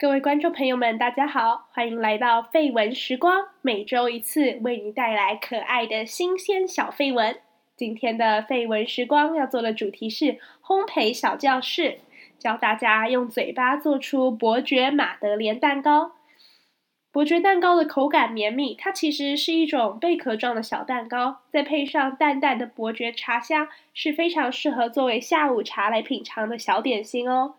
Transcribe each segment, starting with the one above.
各位观众朋友们，大家好，欢迎来到废文时光，每周一次为您带来可爱的新鲜小废文。今天的废文时光要做的主题是烘焙小教室，教大家用嘴巴做出伯爵马德莲蛋糕。伯爵蛋糕的口感绵密，它其实是一种贝壳状的小蛋糕，再配上淡淡的伯爵茶香，是非常适合作为下午茶来品尝的小点心哦。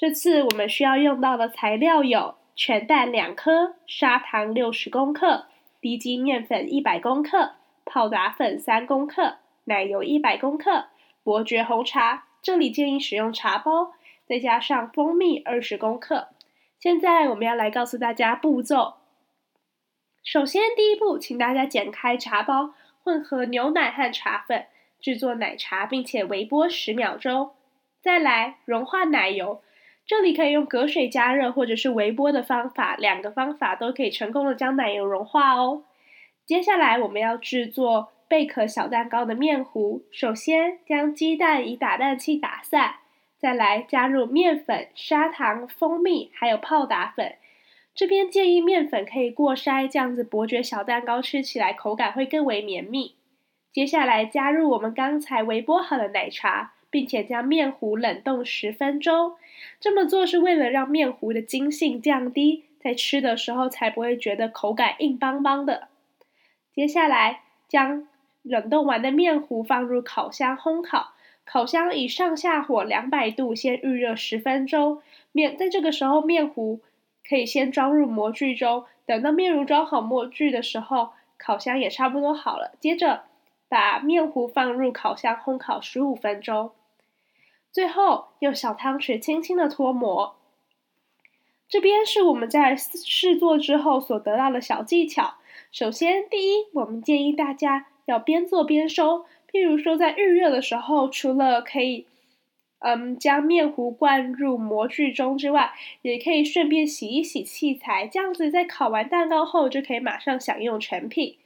这次我们需要用到的材料有全蛋2颗、砂糖60公克、低筋面粉100公克、泡打粉3公克、奶油100公克、伯爵红茶，这里建议使用茶包，再加上蜂蜜20公克。现在我们要来告诉大家步骤。首先第一步，请大家剪开茶包，混合牛奶和茶粉，制作奶茶并且微波10秒钟。再来融化奶油，这里可以用隔水加热或者是微波的方法，两个方法都可以成功的将奶油融化哦。接下来我们要制作贝壳小蛋糕的面糊，首先将鸡蛋以打蛋器打散，再来加入面粉、砂糖、蜂蜜还有泡打粉。这边建议面粉可以过筛，这样子伯爵小蛋糕吃起来口感会更为绵密。接下来加入我们刚才微波好的奶茶，并且将面糊冷冻10分钟，这么做是为了让面糊的筋性降低，在吃的时候才不会觉得口感硬邦邦的。接下来将冷冻完的面糊放入烤箱烘烤，烤箱以上下火200度先预热10分钟，在这个时候面糊可以先装入模具中，等到面糊装好模具的时候，烤箱也差不多好了，接着把面糊放入烤箱烘烤15分钟，最后用小汤匙轻轻的脱模。这边是我们在试做之后所得到的小技巧。首先第一，我们建议大家要边做边收，譬如说在预热的时候，除了可以将面糊灌入模具中之外，也可以顺便洗一洗器材，这样子在烤完蛋糕后就可以马上享用成品。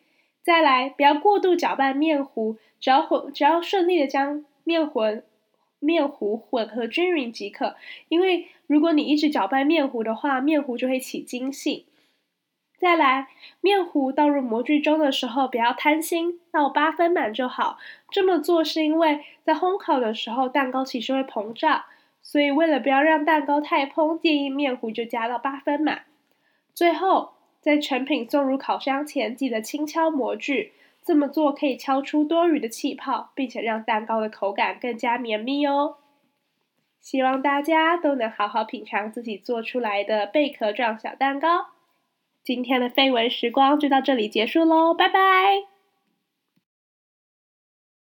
再来，不要过度搅拌面糊，只要顺利的将面糊混合均匀即可。因为如果你一直搅拌面糊的话，面糊就会起筋性。再来，面糊倒入模具中的时候，不要贪心，到8分满就好。这么做是因为在烘烤的时候，蛋糕其实会膨胀，所以为了不要让蛋糕太蓬，建议面糊就加到8分满。最后，在成品送入烤箱前，记得轻敲模具，这么做可以敲出多余的气泡，并且让蛋糕的口感更加绵密哦。希望大家都能好好品尝自己做出来的贝壳状小蛋糕。今天的废文时光就到这里结束咯，拜拜。